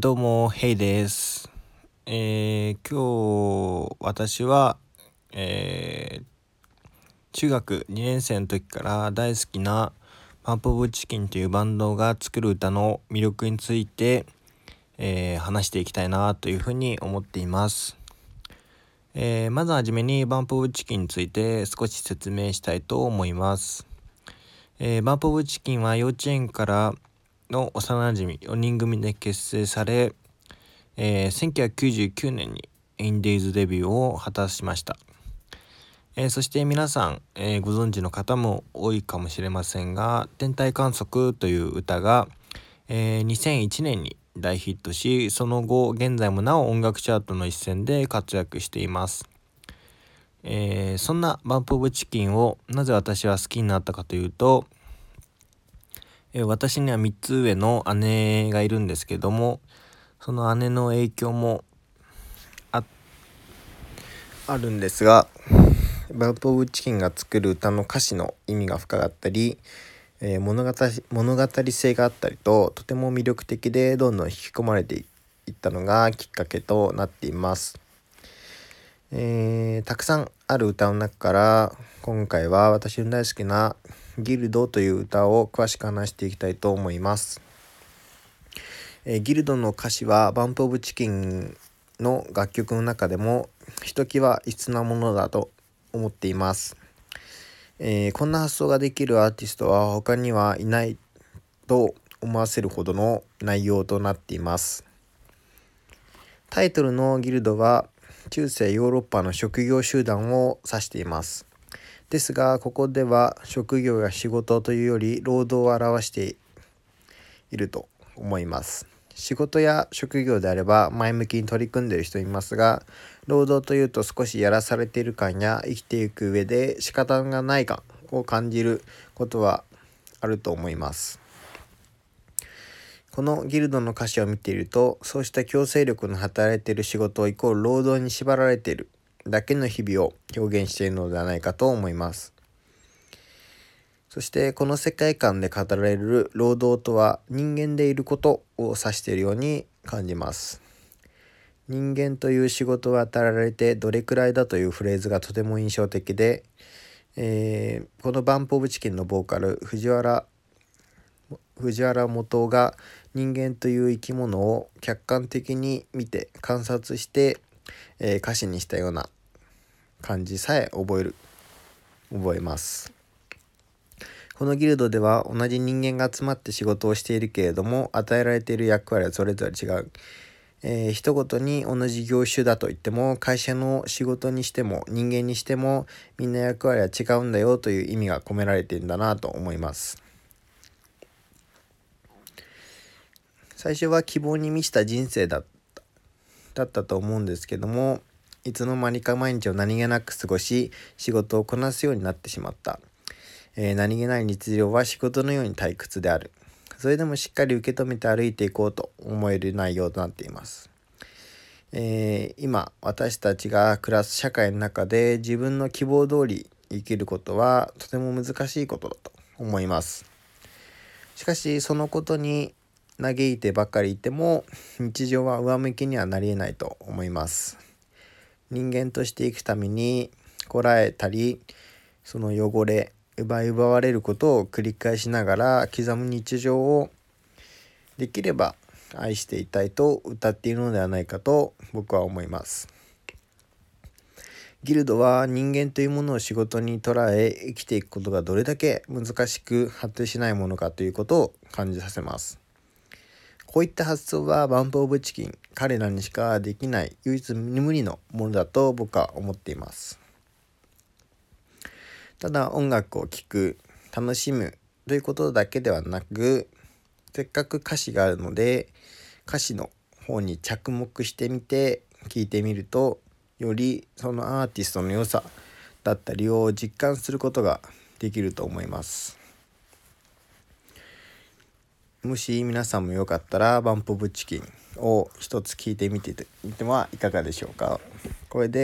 どうもヘイです。今日私は、中学2年生の時から大好きなBump of Chickenというバンドが作る歌の魅力について、話していきたいなというふうに思っています。まずはじめにBump of Chickenについて少し説明したいと思います。Bump of Chickenは幼稚園からの幼馴染4人組で結成され、1999年にインディーズデビューを果たしました。そして皆さん、ご存知の方も多いかもしれませんが、天体観測という歌が、2001年に大ヒットし、その後現在もなお音楽チャートの一線で活躍しています。そんなバンプオブチキンをなぜ私は好きになったかというと、私には3つ上の姉がいるんですけども、その姉の影響も あるんですが、バンプオブチキンが作る歌の歌詞の意味が深かったり、物語性があったりと、とても魅力的でどんどん引き込まれていったのがきっかけとなっています。たくさんある歌の中から、今回は私の大好きなギルドという歌を詳しく話していきたいと思います。ギルドの歌詞はバンプオブチキンの楽曲の中でもひときわ異質なものだと思っています。こんな発想ができるアーティストは他にはいないと思わせるほどの内容となっています。タイトルのギルドは中世ヨーロッパの職業集団を指しています。ですが、ここでは職業や仕事というより労働を表していると思います。仕事や職業であれば前向きに取り組んでいる人いますが、労働というと少しやらされている感や生きていく上で仕方がない感を感じることはあると思います。このギルドの歌詞を見ていると、そうした強制力の働いている仕事イコール労働に縛られているだけの日々を表現しているのではないかと思います。そしてこの世界観で語られる労働とは、人間でいることを指しているように感じます。人間という仕事を与えられてどれくらいだというフレーズがとても印象的で、このバンプオブチキンのボーカル藤原元が人間という生き物を客観的に見て観察して、歌詞にしたような感じさえ覚えます。このギルドでは同じ人間が集まって仕事をしているけれども、与えられている役割はそれぞれ違う。一言に同じ業種だと言っても、会社の仕事にしても人間にしてもみんな役割は違うんだよという意味が込められているんだなと思います。最初は希望に満ちた人生だったと思うんですけども、いつの間にか毎日を何気なく過ごし、仕事をこなすようになってしまった。何気ない日常は仕事のように退屈である。それでもしっかり受け止めて歩いていこうと思える内容となっています。今私たちが暮らす社会の中で、自分の希望通り生きることはとても難しいことだと思います。しかしそのことに嘆いてばかりいても、日常は上向きにはなり得ないと思います。人間として生きためにこらえたり、その汚れ奪われることを繰り返しながら刻む日常をできれば愛していたいと歌っているのではないかと僕は思います。ギルドは人間というものを仕事に捉え、生きていくことがどれだけ難しく発展しないものかということを感じさせます。こういった発想はバンプオブチキン、彼らにしかできない唯一無二のものだと僕は思っています。ただ音楽を聴く、楽しむということだけではなく、せっかく歌詞があるので歌詞の方に着目してみて聴いてみると、よりそのアーティストの良さだったりを実感することができると思います。もし皆さんもよかったらバンプオブチキンを一つ聞いてみてはいかがでしょうか。これで